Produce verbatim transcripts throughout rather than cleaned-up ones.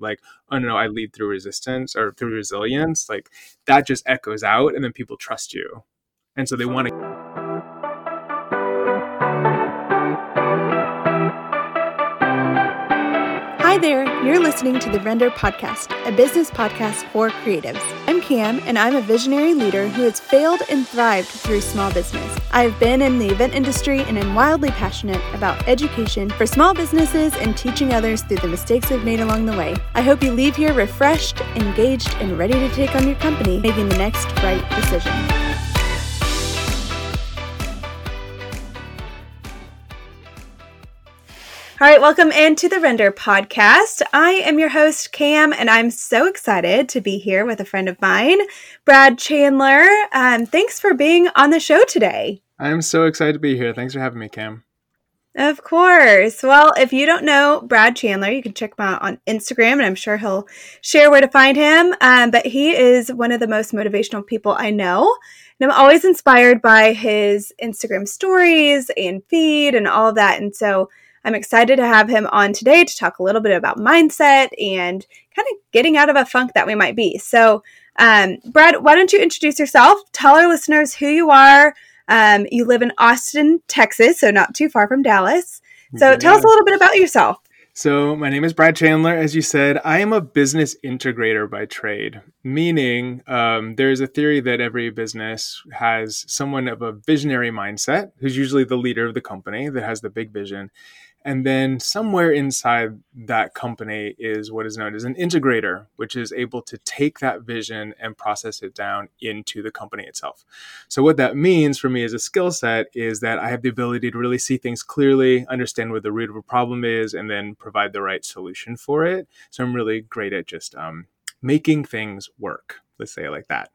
like, oh no, no, I lead through resistance or through resilience, like that just echoes out and then people trust you. And so they want to. Hi there, you're listening to the Render Podcast, a business podcast for creatives. I'm Cam, and I'm a visionary leader who has failed and thrived through small business. I've been in the event industry and am wildly passionate about education for small businesses and teaching others through the mistakes we've made along the way. I hope you leave here refreshed, engaged, and ready to take on your company, making the next right decision. All right, welcome into the Render Podcast. I am your host, Cam, and I'm so excited to be here with a friend of mine, Brad Chandler. Um, thanks for being on the show today. I'm so excited to be here. Thanks for having me, Cam. Of course. Well, if you don't know Brad Chandler, you can check him out on Instagram, and I'm sure he'll share where to find him. Um, but he is one of the most motivational people I know. And I'm always inspired by his Instagram stories and feed and all of that. And so I'm excited to have him on today to talk a little bit about mindset and kind of getting out of a funk that we might be. So, um, Brad, why don't you introduce yourself? Tell our listeners who you are. Um, you live in Austin, Texas, so not too far from Dallas. So yeah. Tell us a little bit about yourself. So my name is Brad Chandler. As you said, I am a business integrator by trade, meaning um, there is a theory that every business has someone of a visionary mindset, who's usually the leader of the company that has the big vision. And then somewhere inside that company is what is known as an integrator, which is able to take that vision and process it down into the company itself. So what that means for me as a skill set is that I have the ability to really see things clearly, understand what the root of a problem is, and then provide the right solution for it. So I'm really great at just um, making things work. Let's say it like that.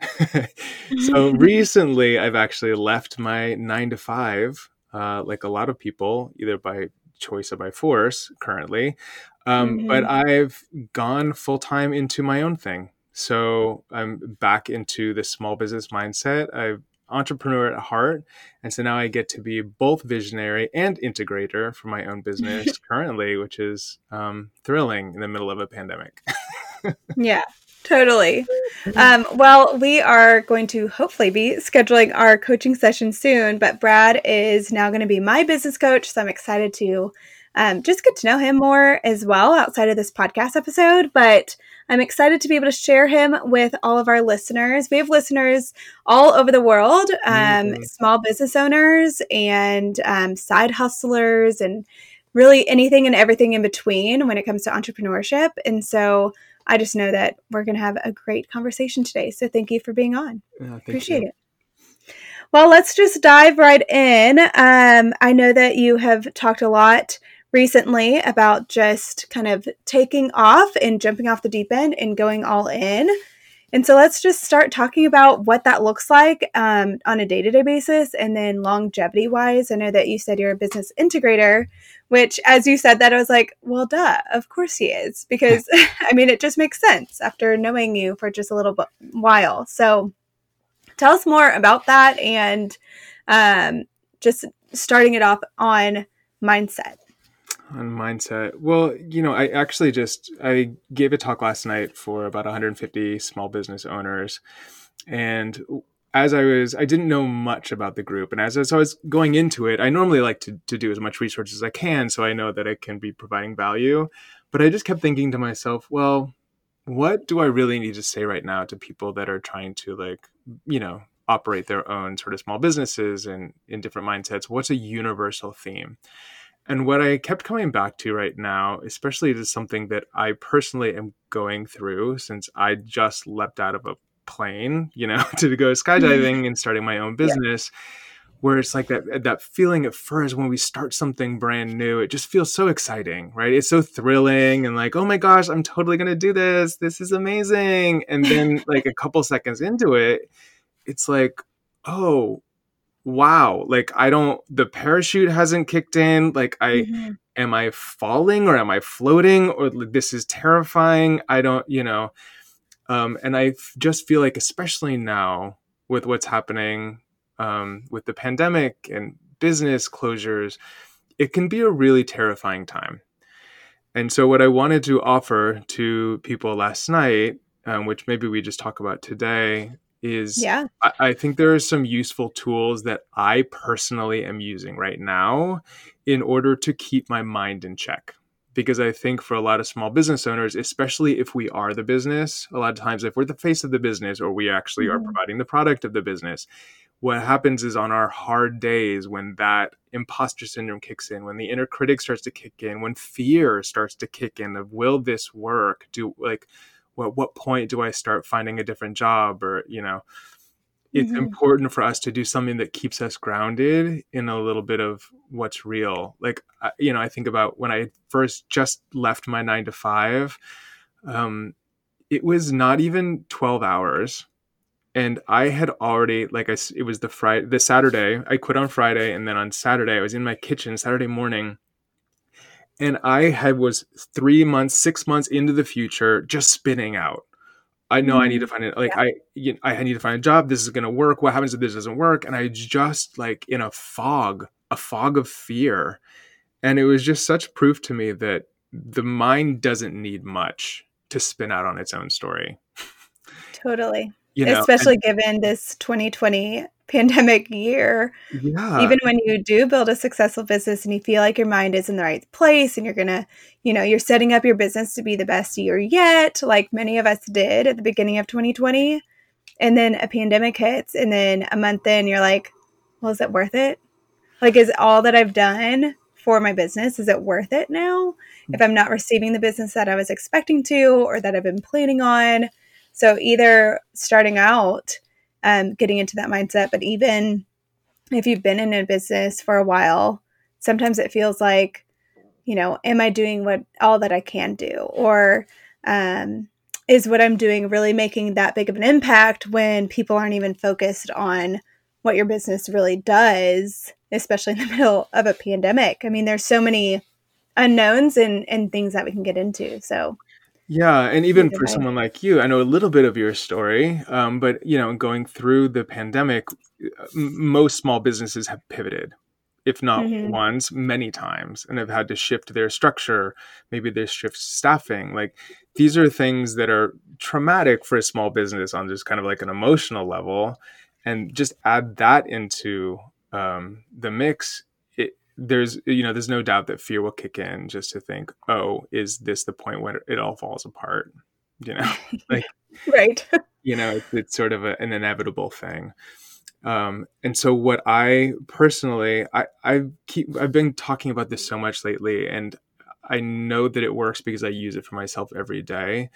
So recently, I've actually left my nine to five, uh, like a lot of people, either by choice or by force currently. Um, mm-hmm. But I've gone full time into my own thing. So I'm back into the small business mindset. I'm entrepreneur at heart. And so now I get to be both visionary and integrator for my own business currently, which is um, thrilling in the middle of a pandemic. Yeah. Totally. Um, well, we are going to hopefully be scheduling our coaching session soon, but Brad is now going to be my business coach. So I'm excited to um, just get to know him more as well outside of this podcast episode. But I'm excited to be able to share him with all of our listeners. We have listeners all over the world, um, mm-hmm. small business owners and um, side hustlers and really anything and everything in between when it comes to entrepreneurship. And so I just know that we're going to have a great conversation today. So thank you for being on. Yeah, Appreciate you. it. Well, let's just dive right in. Um, I know that you have talked a lot recently about just kind of taking off and jumping off the deep end and going all in. And so let's just start talking about what that looks like um, on a day-to-day basis. And then longevity wise, I know that you said you're a business integrator, which as you said that, I was like, well, duh, of course he is. Because I mean, it just makes sense after knowing you for just a little while. So tell us more about that and um, just starting it off on mindset. On mindset. Well, you know, I actually just, I gave a talk last night for about one hundred fifty small business owners. And as I was, I didn't know much about the group. And as, as I was going into it, I normally like to, to do as much research as I can. So I know that I can be providing value, but I just kept thinking to myself, well, what do I really need to say right now to people that are trying to like, you know, operate their own sort of small businesses and in different mindsets? What's a universal theme? And what I kept coming back to right now, especially is something that I personally am going through since I just leapt out of a plane, you know, to go skydiving and starting my own business, yeah. where it's like that that feeling at first when we start something brand new, it just feels so exciting, right? It's so thrilling and like, oh my gosh, I'm totally going to do this. This is amazing. And then like a couple seconds into it, it's like, oh, wow, like I don't, the parachute hasn't kicked in. Like I, mm-hmm. am I falling or am I floating or this is terrifying? I don't, you know, um, and I f- just feel like, especially now with what's happening um, with the pandemic and business closures, it can be a really terrifying time. And so what I wanted to offer to people last night, um, which maybe we just talk about today, is yeah. I, I think there are some useful tools that I personally am using right now in order to keep my mind in check. Because I think for a lot of small business owners, especially if we are the business, a lot of times if we're the face of the business or we actually mm-hmm. are providing the product of the business, what happens is on our hard days when that imposter syndrome kicks in, when the inner critic starts to kick in, when fear starts to kick in of will this work? Do like, well, at what point do I start finding a different job? Or, you know, it's mm-hmm. important for us to do something that keeps us grounded in a little bit of what's real. Like, I, you know, I think about when I first just left my nine to five, um, it was not even twelve hours. And I had already, like I, it was the Friday, the Saturday, I quit on Friday. And then on Saturday, I was in my kitchen Saturday morning. And I had was three months, six months into the future, just spinning out. I know I need to find it. Like yeah. I, you know, I need to find a job. This is going to work. What happens if this doesn't work? And I just like in a fog, a fog of fear. And it was just such proof to me that the mind doesn't need much to spin out on its own story. Totally. You know, especially and, given this twenty twenty pandemic year, yeah. even when you do build a successful business and you feel like your mind is in the right place and you're going to, you know, you're setting up your business to be the best year yet, like many of us did at the beginning of twenty twenty. And then a pandemic hits and then a month in you're like, well, is it worth it? Like, is all that I've done for my business, is it worth it now? Mm-hmm. If I'm not receiving the business that I was expecting to or that I've been planning on. So either starting out, um, getting into that mindset, but even if you've been in a business for a while, sometimes it feels like, you know, am I doing what all that I can do? Or um, is what I'm doing really making that big of an impact when people aren't even focused on what your business really does, especially in the middle of a pandemic? I mean, there's so many unknowns and, and things that we can get into. So yeah. And even for someone like you, I know a little bit of your story, um, but, you know, going through the pandemic, m- most small businesses have pivoted, if not mm-hmm. once, many times, and have had to shift their structure. Maybe they shift staffing. Like these are things that are traumatic for a small business on just kind of like an emotional level. And just add that into um, the mix. There's, you know, there's no doubt that fear will kick in just to think, oh, is this the point where it all falls apart? You know, like, right. you know, it's, it's sort of a, an inevitable thing. Um, and so what I personally, I, I keep, I've been talking about this so much lately, and I know that it works because I use it for myself every day.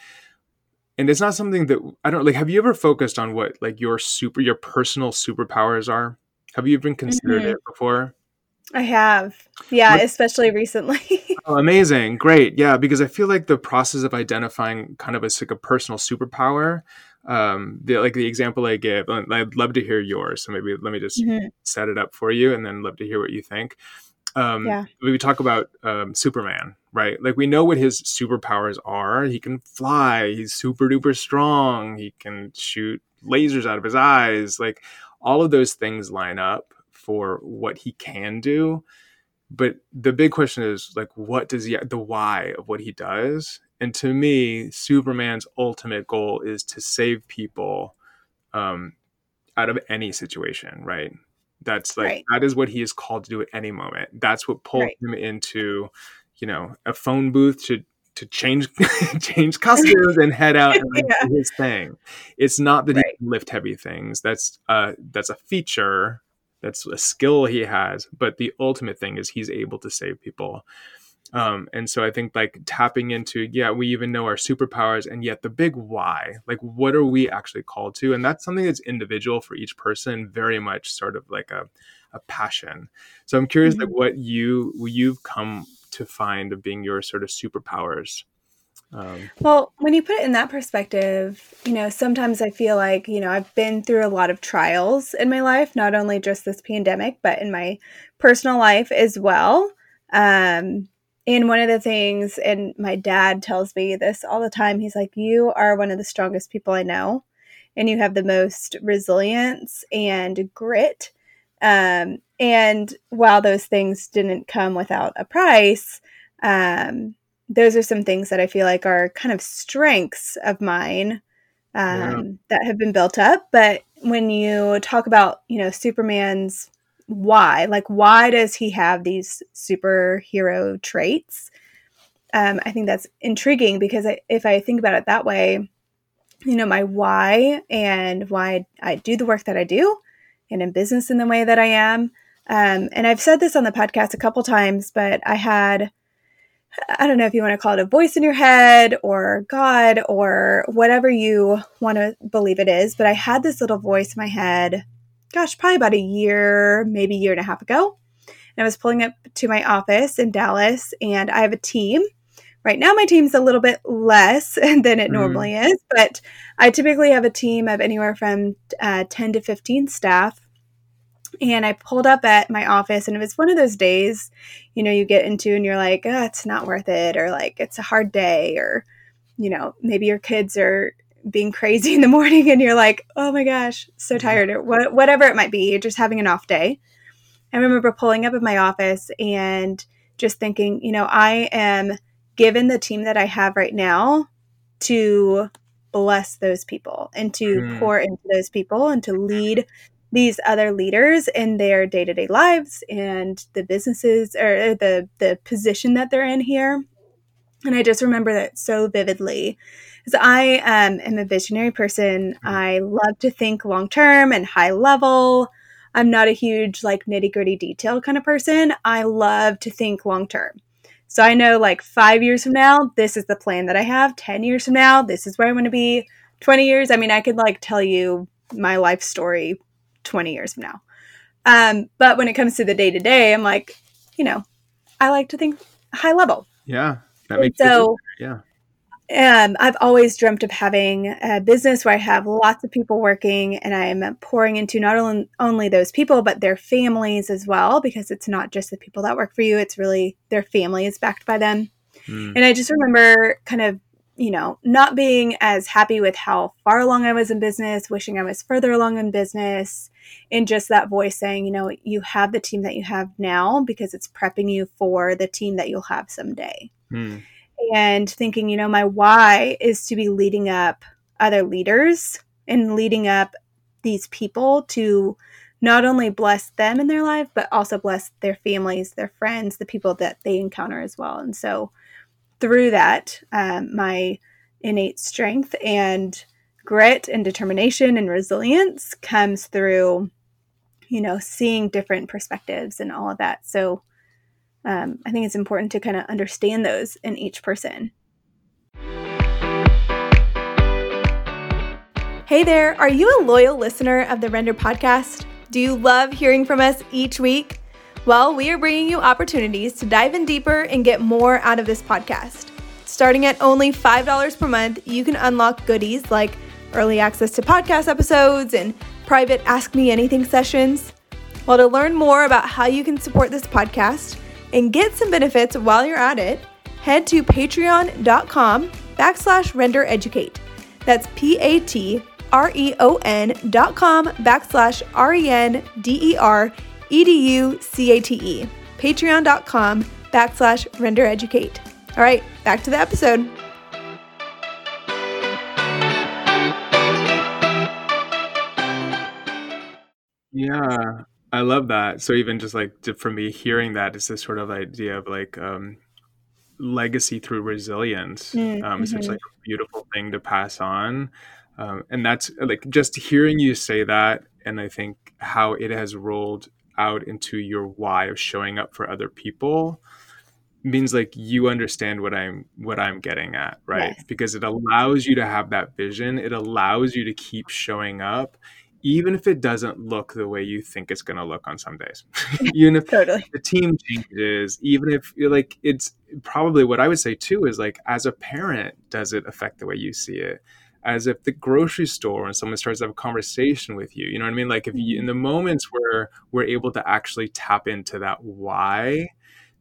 And it's not something that I don't like. Have you ever focused on what like your super, your personal superpowers are? Have you even considered mm-hmm. it before? I have. Yeah, especially recently. Oh, amazing. Great. Yeah, because I feel like the process of identifying kind of a, like a personal superpower, um, the, like the example I give, I'd love to hear yours. So maybe let me just mm-hmm. set it up for you and then love to hear what you think. Um, yeah. We talk about um, Superman, right? Like we know what his superpowers are. He can fly. He's super duper strong. He can shoot lasers out of his eyes. Like all of those things line up for what he can do. But the big question is like, what does he, the why of what he does? And to me, Superman's ultimate goal is to save people um, out of any situation, right? That's like, right. that is what he is called to do at any moment. That's what pulled right. him into, you know, a phone booth to, to change, change costumes and head out and yeah. do his thing. It's not that right. he can lift heavy things. That's uh, that's a feature. That's a skill he has, but the ultimate thing is he's able to save people. Um, and so I think like tapping into, yeah, we even know our superpowers and yet the big why, like what are we actually called to? And that's something that's individual for each person, very much sort of like a, a passion. So I'm curious mm-hmm. like what you, you've come to find of being your sort of superpowers. Um, well, when you put it in that perspective, you know, sometimes I feel like, you know, I've been through a lot of trials in my life, not only just this pandemic, but in my personal life as well. Um, and one of the things, and my dad tells me this all the time, he's like, you are one of the strongest people I know, and you have the most resilience and grit. Um, and while those things didn't come without a price, um, those are some things that I feel like are kind of strengths of mine um, yeah. that have been built up. But when you talk about, you know, Superman's why, like why does he have these superhero traits? Um, I think that's intriguing because I, if I think about it that way, you know, my why and why I do the work that I do and in business in the way that I am. Um, and I've said this on the podcast a couple times, but I had, I don't know if you want to call it a voice in your head or God or whatever you want to believe it is, but I had this little voice in my head, gosh, probably about a year, maybe year and a half ago. And I was pulling up to my office in Dallas, and I have a team. Right now, my team's a little bit less than it mm. normally is, but I typically have a team of anywhere from uh, ten to fifteen staff. And I pulled up at my office, and it was one of those days, you know, you get into and you're like, oh, it's not worth it, or like, it's a hard day, or, you know, maybe your kids are being crazy in the morning and you're like, oh my gosh, so tired, or wh- whatever it might be. You're just having an off day. I remember pulling up at my office and just thinking, you know, I am given the team that I have right now to bless those people and to mm. pour into those people and to lead these other leaders in their day-to-day lives and the businesses or the, the position that they're in here. And I just remember that so vividly because I um, am a visionary person. I love to think long-term and high level. I'm not a huge like nitty-gritty detail kind of person. I love to think long-term. So I know like five years from now, this is the plan that I have. ten years from now, this is where I want to be. twenty years. I mean, I could like tell you my life story twenty years from now. Um, but when it comes to the day to day, I'm like, you know, I like to think high level. Yeah. That makes sense. So, yeah. Um, I've always dreamt of having a business where I have lots of people working and I am pouring into not only, only those people, but their families as well, because it's not just the people that work for you. It's really their family is backed by them. Mm. And I just remember kind of, you know, not being as happy with how far along I was in business, wishing I was further along in business, and just that voice saying, you know, you have the team that you have now because it's prepping you for the team that you'll have someday. Mm. And thinking, you know, my why is to be leading up other leaders and leading up these people to not only bless them in their life, but also bless their families, their friends, the people that they encounter as well. And so through that, um, my innate strength and grit and determination and resilience comes through, you know, seeing different perspectives and all of that. So um, I think it's important to kind of understand those in each person. Hey there, are you a loyal listener of the Render Podcast? Do you love hearing from us each week? Well, we are bringing you opportunities to dive in deeper and get more out of this podcast. Starting at only five dollars per month, you can unlock goodies like early access to podcast episodes and private Ask Me Anything sessions. Well, to learn more about how you can support this podcast and get some benefits while you're at it, head to patreon.com backslash render educate. That's P-A-T-R-E-O-N dot com backslash R-E-N-D-E-R E D U C A T E, patreon.com backslash rendereducate. All right, back to the episode. Yeah, I love that. So even just like for me hearing that, it's this sort of idea of like um, legacy through resilience. Mm-hmm. Um, it's just like a beautiful thing to pass on. Um, and that's like just hearing you say that, and I think how it has rolled out into your why of showing up for other people means like you understand what I'm what I'm getting at, right? Yes. Because it allows you to have that vision. It allows you to keep showing up, even if it doesn't look the way you think it's going to look on some days. Even if totally. The team changes, even if you're like, it's probably what I would say too is like, as a parent, does it affect the way you see it? As if the grocery store and someone starts to have a conversation with you, you know what I mean? Like if you, in the moments where we're able to actually tap into that why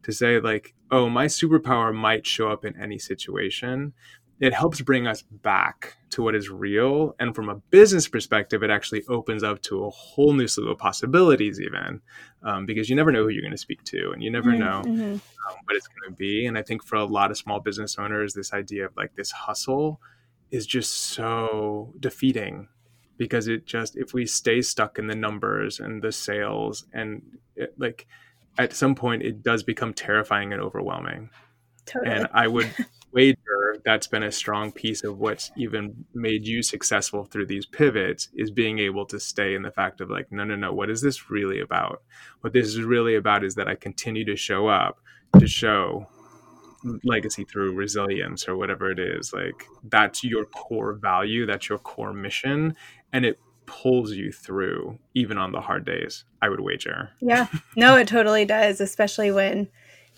to say like, oh, my superpower might show up in any situation. it helps bring us back to what is real. And from a business perspective, it actually opens up to a whole new slew of possibilities even, um, because you never know who you're going to speak to and you never mm-hmm. know mm-hmm. Um, what it's going to be. And I think for a lot of small business owners, this idea of like this hustle is just so defeating, because it just, if we stay stuck in the numbers and the sales and it, like at some point it does become terrifying and overwhelming. Totally. And I would wager that's been a strong piece of what's even made you successful through these pivots, is being able to stay in the fact of like, no, no, no, what is this really about? What this is really about is that I continue to show up, to show legacy through resilience or whatever it is. Like that's your core value, that's your core mission, and it pulls you through even on the hard days, I would wager. Yeah, no, it totally does, especially when,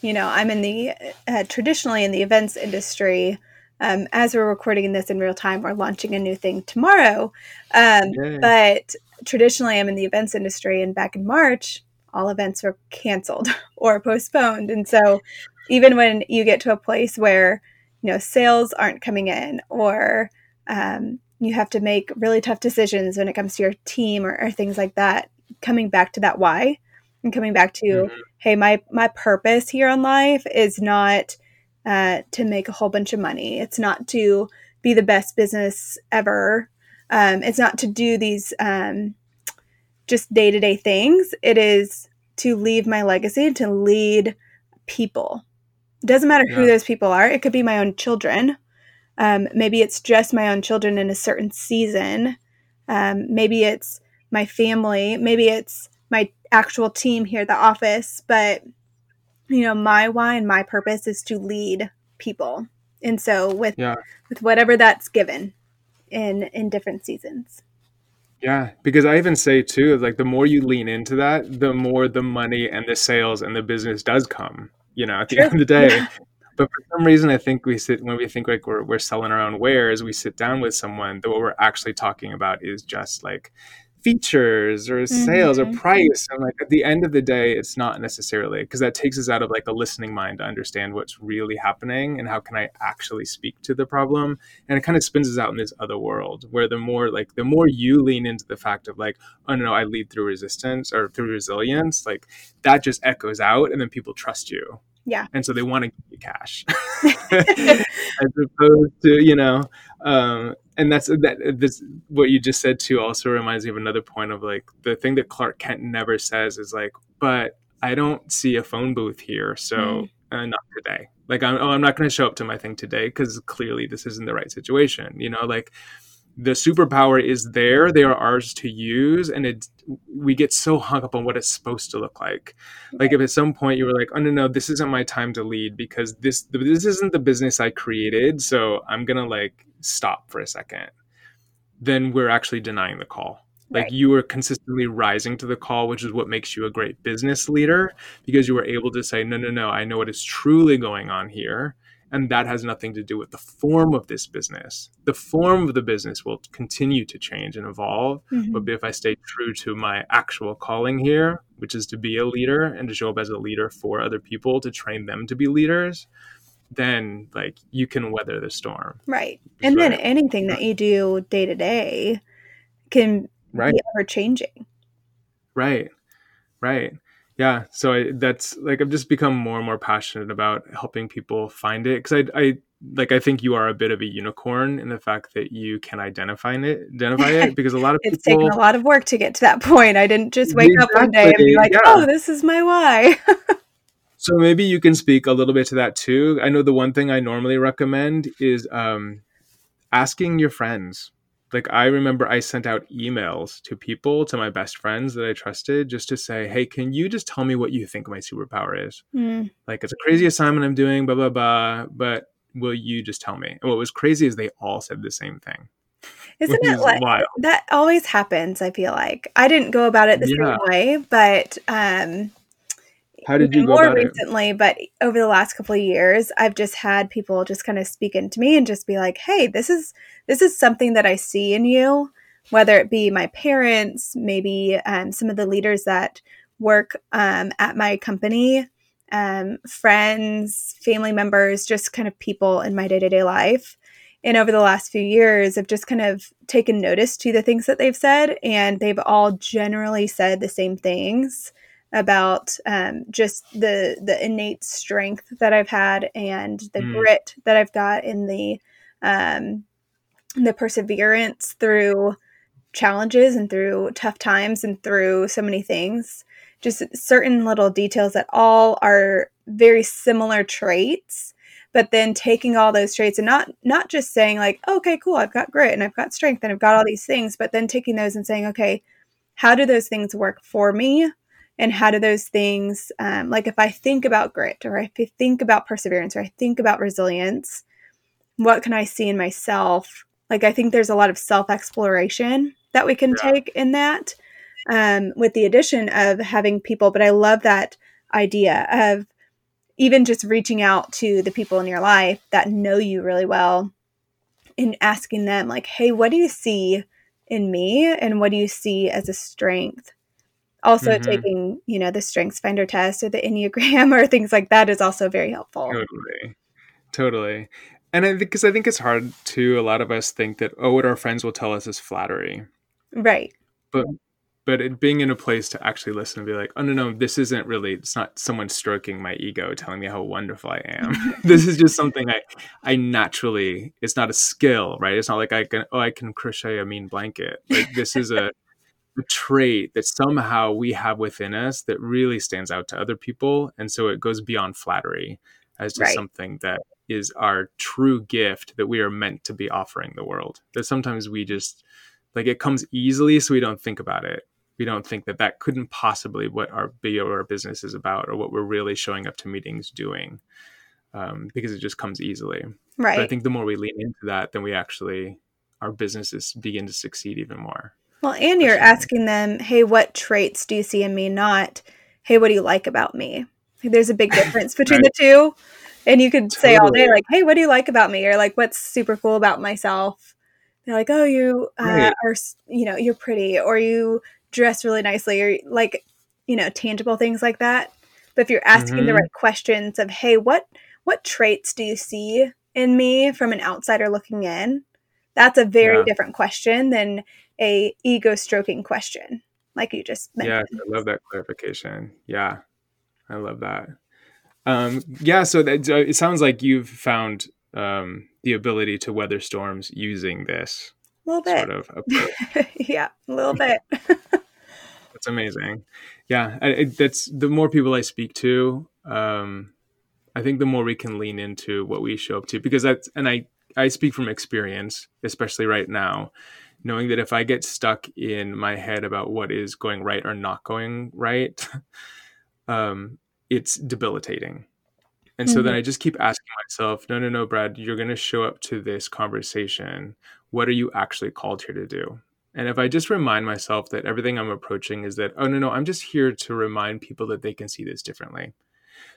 you know, I'm in the uh, traditionally in the events industry. Um, as we're recording this in real time, we're launching a new thing tomorrow. Um, but traditionally, I'm in the events industry, and back in March, all events were canceled or postponed. And so, even when you get to a place where, you know, sales aren't coming in, or um, you have to make really tough decisions when it comes to your team or, or things like that, coming back to that why, and coming back to, mm-hmm. hey, my my purpose here on life is not uh, to make a whole bunch of money. It's not to be the best business ever. Um, it's not to do these um, just day-to-day things. It is to leave my legacy, to lead people. It doesn't matter yeah. who those people are. It could be my own children. Um, maybe it's just my own children in a certain season. Um, maybe it's my family. Maybe it's my actual team here at the office. But, you know, my why and my purpose is to lead people. And so with yeah. with whatever that's given in in different seasons. Yeah, because I even say too, like the more you lean into that, the more the money and the sales and the business does come, you know, at the True. End of the day. But for some reason, I think we sit, when we think like we're we're selling our own wares, we sit down with someone that what we're actually talking about is just like features or sales mm-hmm. or price. And like at the end of the day, it's not necessarily, because that takes us out of like a listening mind to understand what's really happening and how can I actually speak to the problem. And it kind of spins us out in this other world where the more like the more you lean into the fact of like, oh no, I lead through resistance or through resilience, like that just echoes out and then people trust you. Yeah. And so they want to give you cash as opposed to, you know, um, and that's that. This what you just said too also reminds me of another point of like the thing that Clark Kent never says is like, but I don't see a phone booth here. So mm. uh, not today. Like, I'm, oh, I'm not going to show up to my thing today because clearly this isn't the right situation. You know, like the superpower is there. They are ours to use. And it, we get so hung up on what it's supposed to look like. Like if at some point you were like, oh, no, no, this isn't my time to lead because this this isn't the business I created. So I'm going to like stop for a second. Then we're actually denying the call. Like right. you were consistently rising to the call, which is what makes you a great business leader, because you were able to say, no, no, no, I know what is truly going on here. And that has nothing to do with the form of this business. The form of the business will continue to change and evolve. Mm-hmm. But if I stay true to my actual calling here, which is to be a leader and to show up as a leader for other people, to train them to be leaders, then like you can weather the storm. Right. And so, then anything that you do day to day can right. be ever changing. Right. Right. Yeah. So I, that's like, I've just become more and more passionate about helping people find it. Cause I, I like, I think you are a bit of a unicorn in the fact that you can identify it, identify it because a lot of it's people. It's taken a lot of work to get to that point. I didn't just wake exactly, up one day and be like, yeah. oh, this is my why. So maybe you can speak a little bit to that too. I know the one thing I normally recommend is um, asking your friends. Like I remember I sent out emails to people, to my best friends that I trusted, just to say, hey, can you just tell me what you think my superpower is? Mm. Like it's a crazy assignment I'm doing, blah, blah, blah. But will you just tell me? And what was crazy is they all said the same thing. Isn't it like wild. That always happens, I feel like. I didn't go about it the yeah. same way, but um, how did you go about it? More recently, but over the last couple of years, I've just had people just kind of speak into me and just be like, hey, this is This is something that I see in you, whether it be my parents, maybe um, some of the leaders that work um, at my company, um, friends, family members, just kind of people in my day-to-day life. And over the last few years, I've just kind of taken notice to the things that they've said. And they've all generally said the same things about um, just the the innate strength that I've had and the mm. grit that I've got and the, um, the perseverance through challenges and through tough times and through so many things. Just certain little details that all are very similar traits, but then taking all those traits and not not just saying like, oh, okay, cool, I've got grit and I've got strength and I've got all these things, but then taking those and saying, okay, how do those things work for me? And how do those things, um, like if I think about grit or if I think about perseverance or I think about resilience, what can I see in myself? Like, I think there's a lot of self-exploration that we can yeah. take in that um, with the addition of having people. But I love that idea of even just reaching out to the people in your life that know you really well and asking them like, hey, what do you see in me? And what do you see as a strength? Also mm-hmm. taking, you know, the StrengthsFinder test or the Enneagram or things like that is also very helpful. Totally. Totally. And I think, because I think it's hard too, a lot of us think that, oh, what our friends will tell us is flattery. Right. But but it being in a place to actually listen and be like, oh, no, no, this isn't really, it's not someone stroking my ego telling me how wonderful I am. This is just something I, I naturally, it's not a skill, right? It's not like I can, oh, I can crochet a mean blanket. Like this is a, a trait that somehow we have within us that really stands out to other people. And so it goes beyond flattery as just right. something that is our true gift that we are meant to be offering the world. That sometimes we just, like, it comes easily, so we don't think about it. We don't think that that couldn't possibly what our B O or our business is about or what we're really showing up to meetings doing um, because it just comes easily. Right. But I think the more we lean into that, then we actually, our businesses begin to succeed even more. Well, and you're asking them, hey, what traits do you see in me? Not, hey, what do you like about me? There's a big difference between right. the two. And you could totally. say all day, like, hey, what do you like about me? Or like, what's super cool about myself? They're like, oh, you uh, right. are, you know, you're pretty or you dress really nicely or like, you know, tangible things like that. But if you're asking mm-hmm. the right questions of, hey, what what traits do you see in me from an outsider looking in? That's a very yeah. different question than a ego stroking question, like you just mentioned. Yeah, I love that clarification. Yeah, I love that. Um, yeah, so that, it sounds like you've found um, the ability to weather storms using this little bit. Sort of approach. yeah, a little bit. That's amazing. Yeah, I, it, that's the more people I speak to, um, I think the more we can lean into what we show up to, because that's, and I. I speak from experience, especially right now, knowing that if I get stuck in my head about what is going right or not going right, um, it's debilitating. And mm-hmm. so then I just keep asking myself, no, no, no, Brad, you're going to show up to this conversation. What are you actually called here to do? And if I just remind myself that everything I'm approaching is that, oh, no, no, I'm just here to remind people that they can see this differently.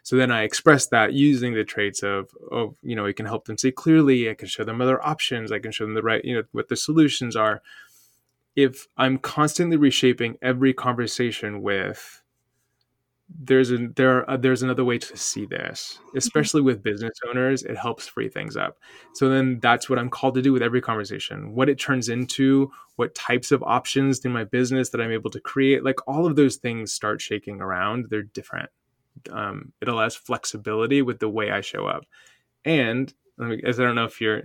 So then I express that using the traits of, oh, you know, it can help them see clearly. I can show them other options. I can show them the right, you know, what the solutions are. If I'm constantly reshaping every conversation with, there's a, there are, there's another way to see this, especially with business owners, it helps free things up. So then that's what I'm called to do with every conversation, what it turns into, what types of options in my business that I'm able to create, like all of those things start shaking around. They're different. Um, it allows flexibility with the way I show up. And as I don't know if you're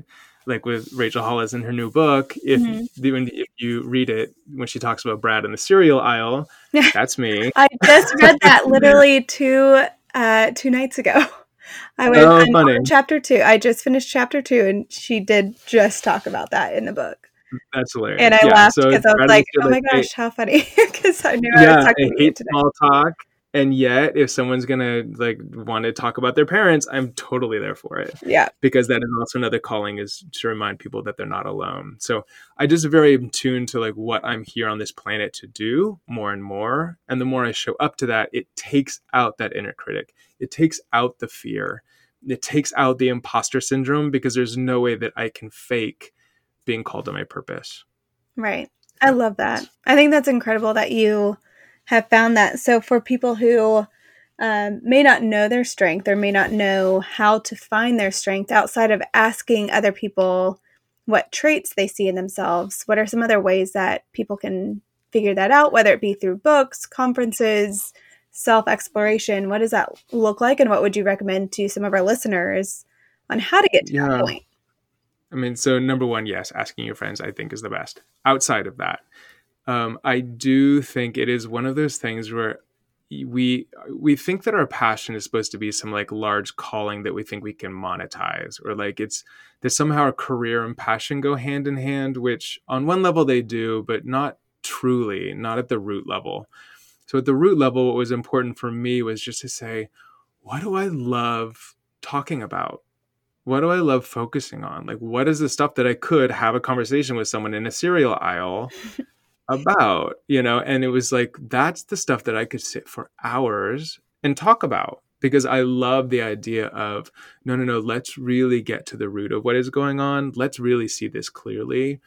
like with Rachel Hollis in her new book, if, mm-hmm. you, if you read it, when she talks about Brad in the cereal aisle, that's me. I just read that literally two, uh, two nights ago. I was oh, on chapter two. I just finished chapter two and she did just talk about that in the book. That's hilarious. And I yeah, laughed because so I was like, oh my like, gosh, hey, how funny. Because I knew yeah, I was talking I to you today. Small talk. And yet, if someone's going to like want to talk about their parents, I'm totally there for it. Yeah. Because that is also another calling, is to remind people that they're not alone. So I just very in tune to like what I'm here on this planet to do more and more. And the more I show up to that, it takes out that inner critic. It takes out the fear. It takes out the imposter syndrome, because there's no way that I can fake being called to my purpose. Right. I love that. I think that's incredible that you have found that. So for people who um, may not know their strength or may not know how to find their strength outside of asking other people what traits they see in themselves. What are some other ways that people can figure that out, whether it be through books, conferences, self-exploration? What does that look like? And what would you recommend to some of our listeners on how to get to yeah. that point? I mean, so number one, yes, asking your friends, I think, is the best. Outside of that, um, I do think it is one of those things where we we think that our passion is supposed to be some like large calling that we think we can monetize, or like it's that somehow our career and passion go hand in hand, which on one level they do, but not truly, not at the root level. So at the root level, what was important for me was just to say, what do I love talking about? What do I love focusing on? Like, what is the stuff that I could have a conversation with someone in a cereal aisle about, you know? And it was like, that's the stuff that I could sit for hours and talk about, because I love the idea of, no, no, no, let's really get to the root of what is going on. Let's really see this clearly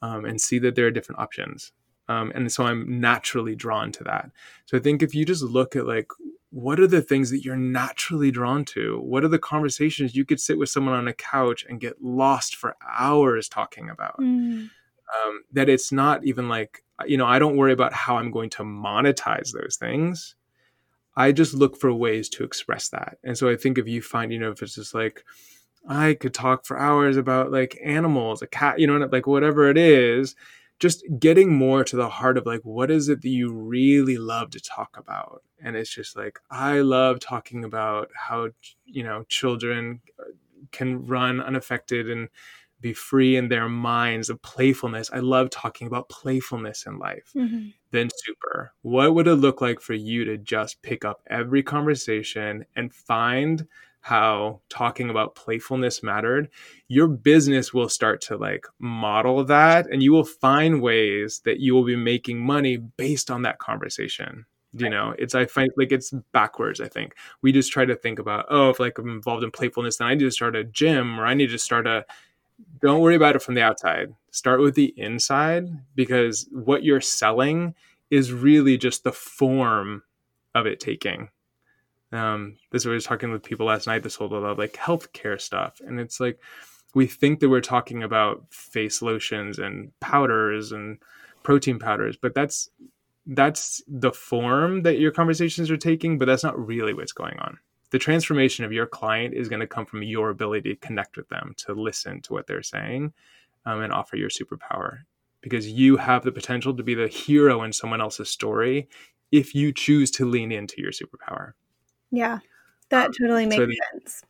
um, and see that there are different options. Um, and so I'm naturally drawn to that. So I think if you just look at like, what are the things that you're naturally drawn to? What are the conversations you could sit with someone on a couch and get lost for hours talking about? Mm. Um, that it's not even like, you know, I don't worry about how I'm going to monetize those things. I just look for ways to express that. And so I think if you find, you know, if it's just like, I could talk for hours about like animals, a cat, you know, like whatever it is, just getting more to the heart of like, what is it that you really love to talk about? And it's just like, I love talking about how, you know, children can run unaffected and be free in their minds of playfulness. I love talking about playfulness in life. Mm-hmm. Then super. What would it look like for you to just pick up every conversation and find how talking about playfulness mattered? Your business will start to like model that, and you will find ways that you will be making money based on that conversation. You right. know, it's, I find like it's backwards. I think we just try to think about, oh, if like I'm involved in playfulness, then I need to start a gym, or I need to start a, don't worry about it from the outside. Start with the inside, because what you're selling is really just the form of it taking. Um, this we were talking with people last night, this whole lot of like healthcare stuff. And it's like, we think that we're talking about face lotions and powders and protein powders, but that's, that's the form that your conversations are taking, but that's not really what's going on. The transformation of your client is going to come from your ability to connect with them, to listen to what they're saying, um, and offer your superpower, because you have the potential to be the hero in someone else's story if you choose to lean into your superpower. Yeah, that totally makes so the, sense.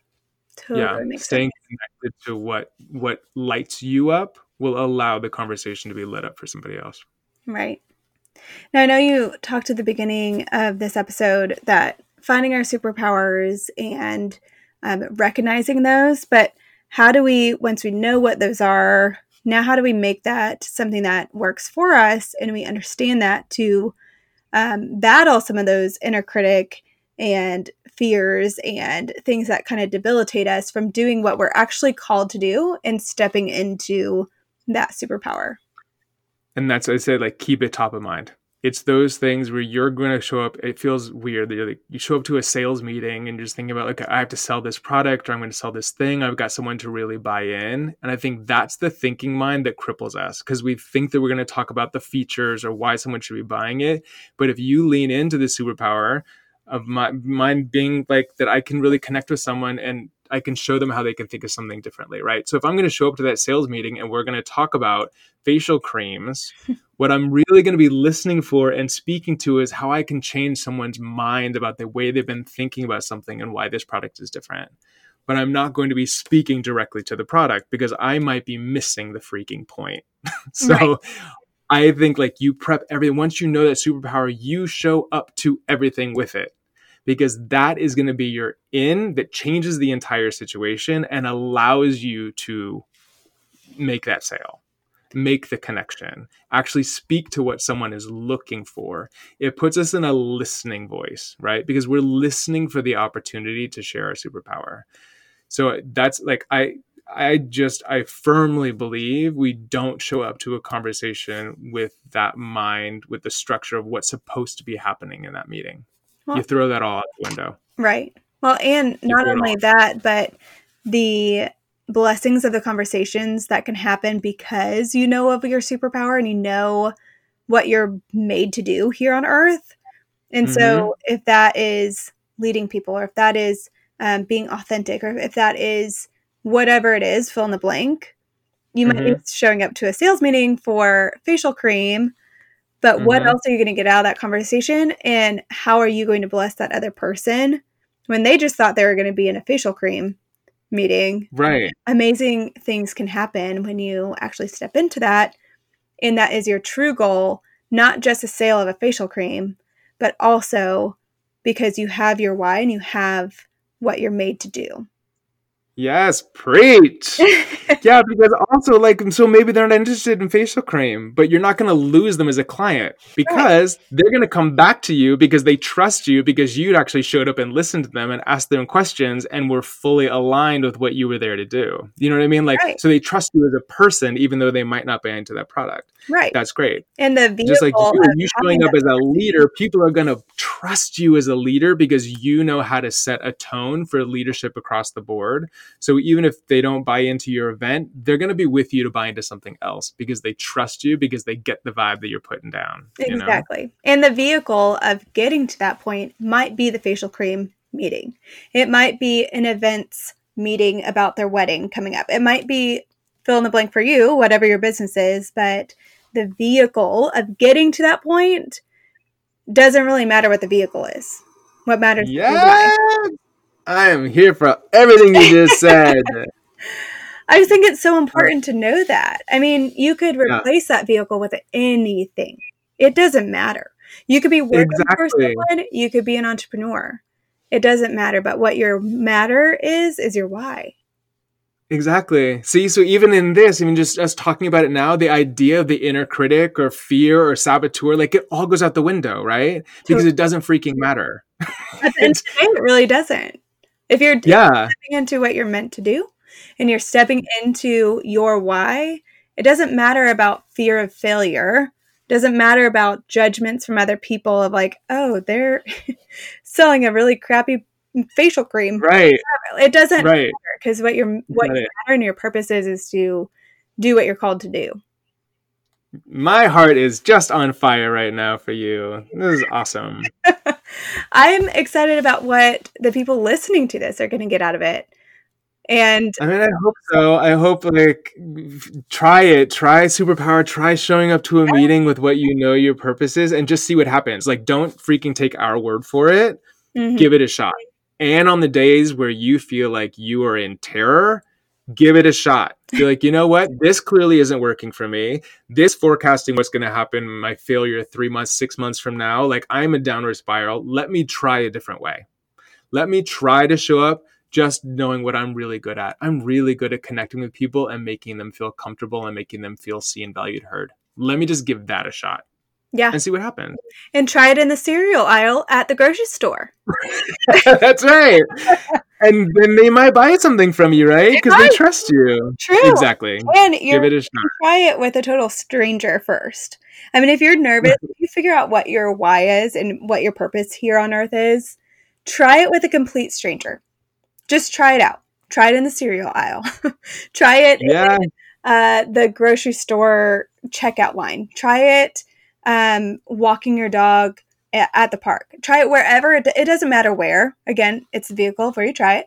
Totally yeah, makes staying sense. Connected to what what lights you up will allow the conversation to be lit up for somebody else. Right. Now, I know you talked at the beginning of this episode that finding our superpowers and um, recognizing those, but how do we, once we know what those are, now how do we make that something that works for us, and we understand that to um, battle some of those inner critic and fears and things that kind of debilitate us from doing what we're actually called to do and stepping into that superpower? And that's what I say, like, keep it top of mind. It's those things where you're going to show up. It feels weird. Like, you show up to a sales meeting and just thinking about like, I have to sell this product, or I'm going to sell this thing. I've got someone to really buy in. And I think that's the thinking mind that cripples us, because we think that we're going to talk about the features or why someone should be buying it. But if you lean into the superpower of my mind being like that, I can really connect with someone and I can show them how they can think of something differently, right? So if I'm going to show up to that sales meeting and we're going to talk about facial creams, what I'm really going to be listening for and speaking to is how I can change someone's mind about the way they've been thinking about something and why this product is different. But I'm not going to be speaking directly to the product, because I might be missing the freaking point. So right. I think like, you prep everything. Once you know that superpower, you show up to everything with it, because that is going to be your in that changes the entire situation and allows you to make that sale, make the connection, actually speak to what someone is looking for. It puts us in a listening voice, right? Because we're listening for the opportunity to share our superpower. So that's like, I, I just, I firmly believe we don't show up to a conversation with that mind, with the structure of what's supposed to be happening in that meeting. Well, you throw that all out the window. Right. Well, and you not only that, but the blessings of the conversations that can happen because you know of your superpower and you know what you're made to do here on earth. And mm-hmm. so if that is leading people, or if that is um, being authentic, or if that is whatever it is, fill in the blank, you mm-hmm. might be showing up to a sales meeting for facial cream, but mm-hmm. what else are you going to get out of that conversation? And how are you going to bless that other person when they just thought they were going to be in a facial cream meeting? Right. Amazing things can happen when you actually step into that. And that is your true goal, not just a sale of a facial cream, but also because you have your why and you have what you're made to do. Yes, preach. Yeah, because also, like, so maybe they're not interested in facial cream, but you're not going to lose them as a client because right. they're going to come back to you because they trust you, because you'd actually showed up and listened to them and asked them questions and were fully aligned with what you were there to do. You know what I mean? Like, right. so they trust you as a person, even though they might not be into that product. Right. That's great. And the vehicle, just like you, you showing up as a leader, people are going to trust you as a leader because you know how to set a tone for leadership across the board. So even if they don't buy into your event, they're going to be with you to buy into something else because they trust you, because they get the vibe that you're putting down. Exactly. You know? And the vehicle of getting to that point might be the facial cream meeting. It might be an events meeting about their wedding coming up. It might be fill in the blank for you, whatever your business is, but the vehicle of getting to that point doesn't really matter what the vehicle is. What matters yeah. is why. I am here for everything you just said. I just think it's so important to know that. I mean, you could replace yeah. that vehicle with anything. It doesn't matter. You could be working exactly. for someone. You could be an entrepreneur. It doesn't matter. But what your matter is, is your why. Exactly. See, so even in this, even just us talking about it now, the idea of the inner critic or fear or saboteur, like it all goes out the window, right? Because totally. It doesn't freaking matter. At the end of the day, it really doesn't. If you're yeah. stepping into what you're meant to do and you're stepping into your why, it doesn't matter about fear of failure. It doesn't matter about judgments from other people of like, oh, they're selling a really crappy facial cream. Right. It doesn't right. matter because what your what right. your matter and your purpose is is to do what you're called to do. My heart is just on fire right now for you. This is awesome. I'm excited about what the people listening to this are going to get out of it. And I mean, I hope so. I hope, like, try it, try superpower, try showing up to a meeting with what you know your purpose is and just see what happens. Like, don't freaking take our word for it. Mm-hmm. Give it a shot. And on the days where you feel like you are in terror, give it a shot. Be like, you know what? This clearly isn't working for me. This forecasting what's going to happen, my failure three months, six months from now, like I'm a downward spiral. Let me try a different way. Let me try to show up just knowing what I'm really good at. I'm really good at connecting with people and making them feel comfortable and making them feel seen, valued, heard. Let me just give that a shot. Yeah. And see what happens. And try it in the cereal aisle at the grocery store. That's right. And then they might buy something from you, right? Because they trust you. True. Exactly. And you're, Give it a shot. Try it with a total stranger first. I mean, if you're nervous, if you figure out what your why is and what your purpose here on earth is, try it with a complete stranger. Just try it out. Try it in the cereal aisle. Try it yeah. in uh, the grocery store checkout line. Try it um, walking your dog at the park. Try it wherever. It, it doesn't matter where. Again, it's the vehicle for you. Try it.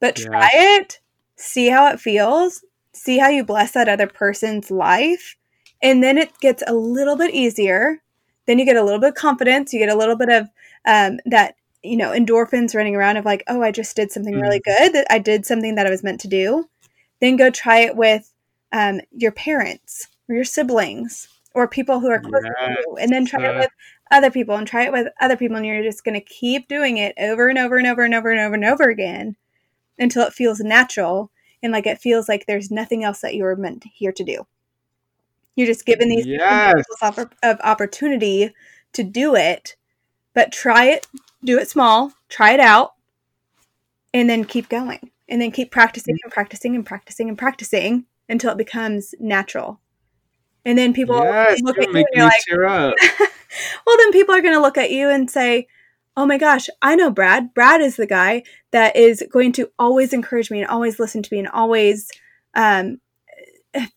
But try yeah. it. See how it feels. See how you bless that other person's life. And then it gets a little bit easier. Then you get a little bit of confidence. You get a little bit of um, that, you know, endorphins running around of like, oh, I just did something mm. really good. That I did something that I was meant to do. Then go try it with um, your parents or your siblings or people who are close yeah. to you. And then try uh, it with other people and try it with other people. And you're just going to keep doing it over and over and over and over and over and over again until it feels natural. And like, it feels like there's nothing else that you were meant here to do. You're just given these yes. of opportunity to do it, but try it, do it small, try it out, and then keep going and then keep practicing and practicing and practicing and practicing until it becomes natural. And then people yes, look at you and you're like, well, then people are going to look at you and say, oh my gosh, I know Brad. Brad is the guy that is going to always encourage me and always listen to me and always um,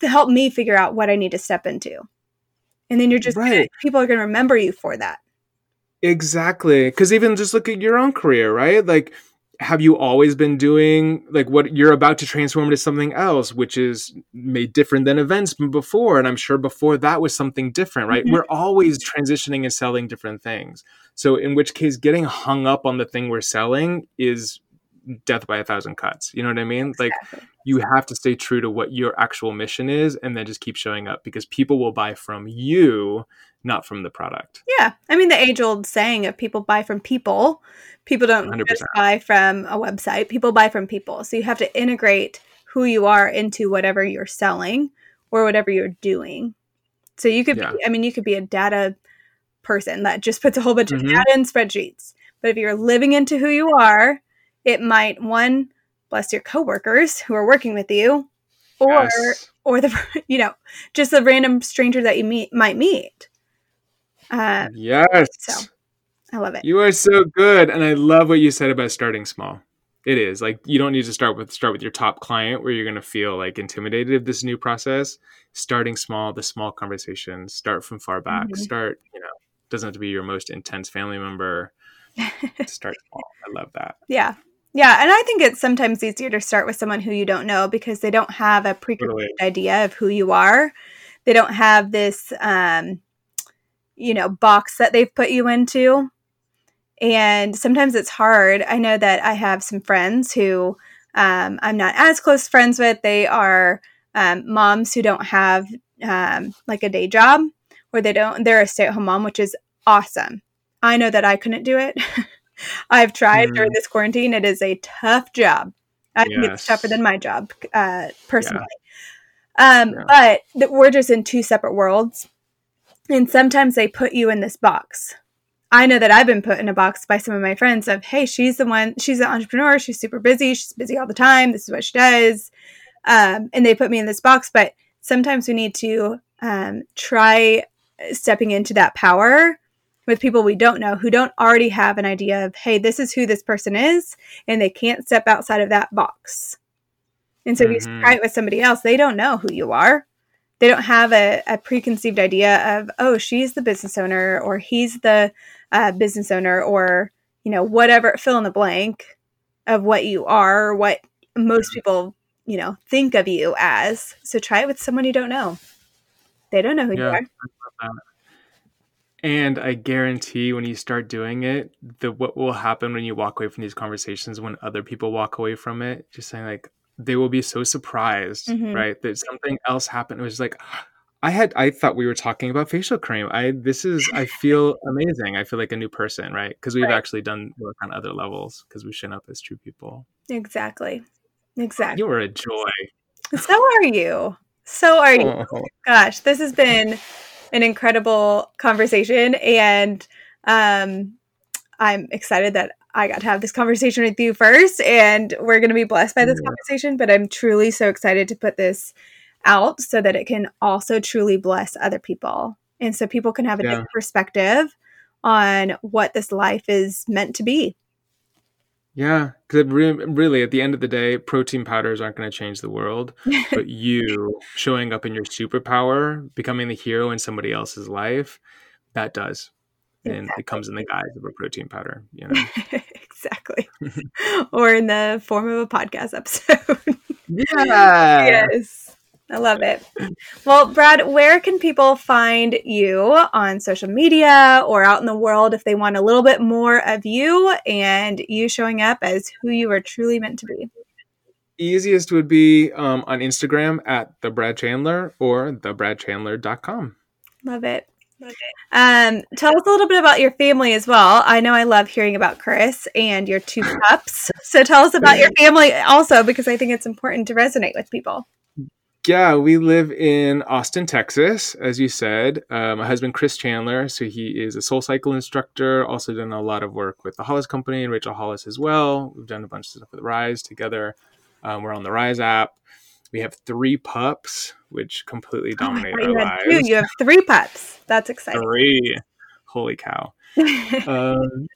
help me figure out what I need to step into. And then you're just, right. people are going to remember you for that. Exactly. Because even just look at your own career, right? Like, have you always been doing like what you're about to transform into something else, which is made different than events before? And I'm sure before that was something different, right? Mm-hmm. We're always transitioning and selling different things. So in which case getting hung up on the thing we're selling is death by a thousand cuts. You know what I mean? Like exactly. You have to stay true to what your actual mission is and then just keep showing up because people will buy from you, not from the product. Yeah. I mean, the age old saying of people buy from people, people don't one hundred percent just buy from a website, people buy from people. So you have to integrate who you are into whatever you're selling or whatever you're doing. So you could, yeah. be, I mean, you could be a data person that just puts a whole bunch mm-hmm. of data in spreadsheets, but if you're living into who you are, it might one, bless your coworkers who are working with you or, yes. or the, you know, just a random stranger that you meet might meet. Uh, yes. So I love it. You are so good. And I love what you said about starting small. It is like, you don't need to start with, start with your top client where you're going to feel like intimidated of this new process, starting small, the small conversations, start from far back, mm-hmm. start, you know, doesn't have to be your most intense family member. Start small. I love that. Yeah. Yeah. And I think it's sometimes easier to start with someone who you don't know because they don't have a preconceived totally. idea of who you are. They don't have this, um, you know, box that they've put you into. And sometimes it's hard. I know that I have some friends who um, I'm not as close friends with. They are um, moms who don't have um, like a day job or they don't, they're a stay-at-home mom, which is awesome. I know that I couldn't do it. I've tried mm. during this quarantine. It is a tough job. I yes. think it's tougher than my job, uh, personally. Yeah. Um, yeah. But th- we're just in two separate worlds. And sometimes they put you in this box. I know that I've been put in a box by some of my friends of, hey, she's the one, she's an entrepreneur. She's super busy. She's busy all the time. This is what she does. Um, and they put me in this box. But sometimes we need to um, try stepping into that power with people we don't know who don't already have an idea of, hey, this is who this person is. And they can't step outside of that box. And so mm-hmm. if you try it with somebody else, they don't know who you are. They don't have a, a preconceived idea of, oh, she's the business owner or he's the uh, business owner or, you know, whatever, fill in the blank of what you are, or what most people, you know, think of you as. So try it with someone you don't know. They don't know who yeah. you are. And I guarantee when you start doing it, the what will happen when you walk away from these conversations, when other people walk away from it, just saying like, they will be so surprised, mm-hmm. right? That something else happened. It was like, I had, I thought we were talking about facial cream. I, this is, I feel amazing. I feel like a new person, right? Because we've right. actually done work on other levels because we've shown up as true people. Exactly. Exactly. You are a joy. So are you. So are you. Oh. Gosh, this has been an incredible conversation. And um, I'm excited that I got to have this conversation with you first, and we're going to be blessed by this yeah. conversation, but I'm truly so excited to put this out so that it can also truly bless other people. And so people can have a yeah. different perspective on what this life is meant to be. Yeah, because re- really, at the end of the day, protein powders aren't going to change the world, but you showing up in your superpower, becoming the hero in somebody else's life, that does. And exactly. it comes in the guise of a protein powder, you know? Exactly. Or in the form of a podcast episode. Yeah. Yes. I love it. Well, Brad, where can people find you on social media or out in the world if they want a little bit more of you and you showing up as who you are truly meant to be? Easiest would be um, on Instagram at the Brad Chandler or the brad chandler dot com. Love it. Okay. Um, tell us a little bit about your family as well. I know I love hearing about Chris and your two pups. So tell us about your family also, because I think it's important to resonate with people. Yeah, we live in Austin, Texas, as you said. Uh, my husband, Chris Chandler, so he is a SoulCycle instructor, also done a lot of work with the Hollis Company and Rachel Hollis as well. We've done a bunch of stuff with Rise together. Um, we're on the Rise app. We have three pups, which completely dominate oh God, our lives. Two. You have three pups. That's exciting. Three. Holy cow. um,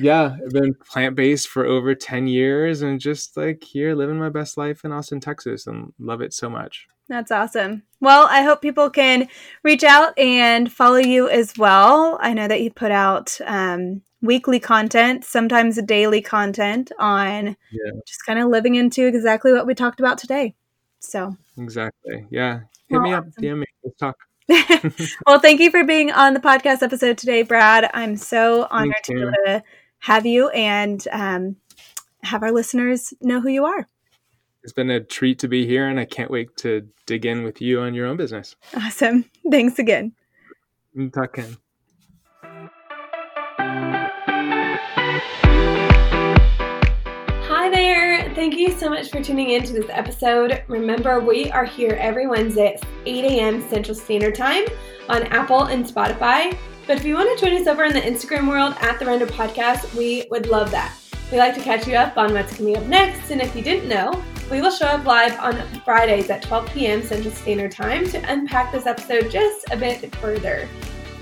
Yeah, I've been plant-based for over ten years and just like here living my best life in Austin, Texas, and love it so much. That's awesome. Well, I hope people can reach out and follow you as well. I know that you put out um, weekly content, sometimes daily content on yeah. just kind of living into exactly what we talked about today. So exactly. Yeah. Hit well, me up. Awesome. D M me. Let's talk. Well, thank you for being on the podcast episode today, Brad. I'm so honored to be able to have you and um, have our listeners know who you are. It's been a treat to be here, and I can't wait to dig in with you on your own business. Awesome. Thanks again. Talk in. Hi there. Thank you so much for tuning in to this episode. Remember, we are here every Wednesday at eight a.m. Central Standard Time on Apple and Spotify. But if you want to join us over in the Instagram world at the Render Podcast, we would love that. We like to catch you up on what's coming up next. And if you didn't know, we will show up live on Fridays at twelve p.m. Central Standard Time to unpack this episode just a bit further.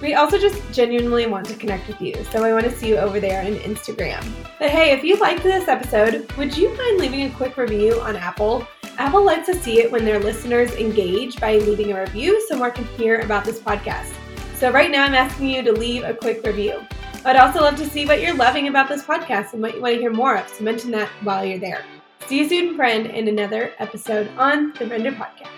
We also just genuinely want to connect with you, so I want to see you over there on Instagram. But hey, if you liked this episode, would you mind leaving a quick review on Apple? Apple likes to see it when their listeners engage by leaving a review so more can hear about this podcast. So right now I'm asking you to leave a quick review. I'd also love to see what you're loving about this podcast and what you want to hear more of, so mention that while you're there. See you soon, friend, in another episode on the Render Podcast.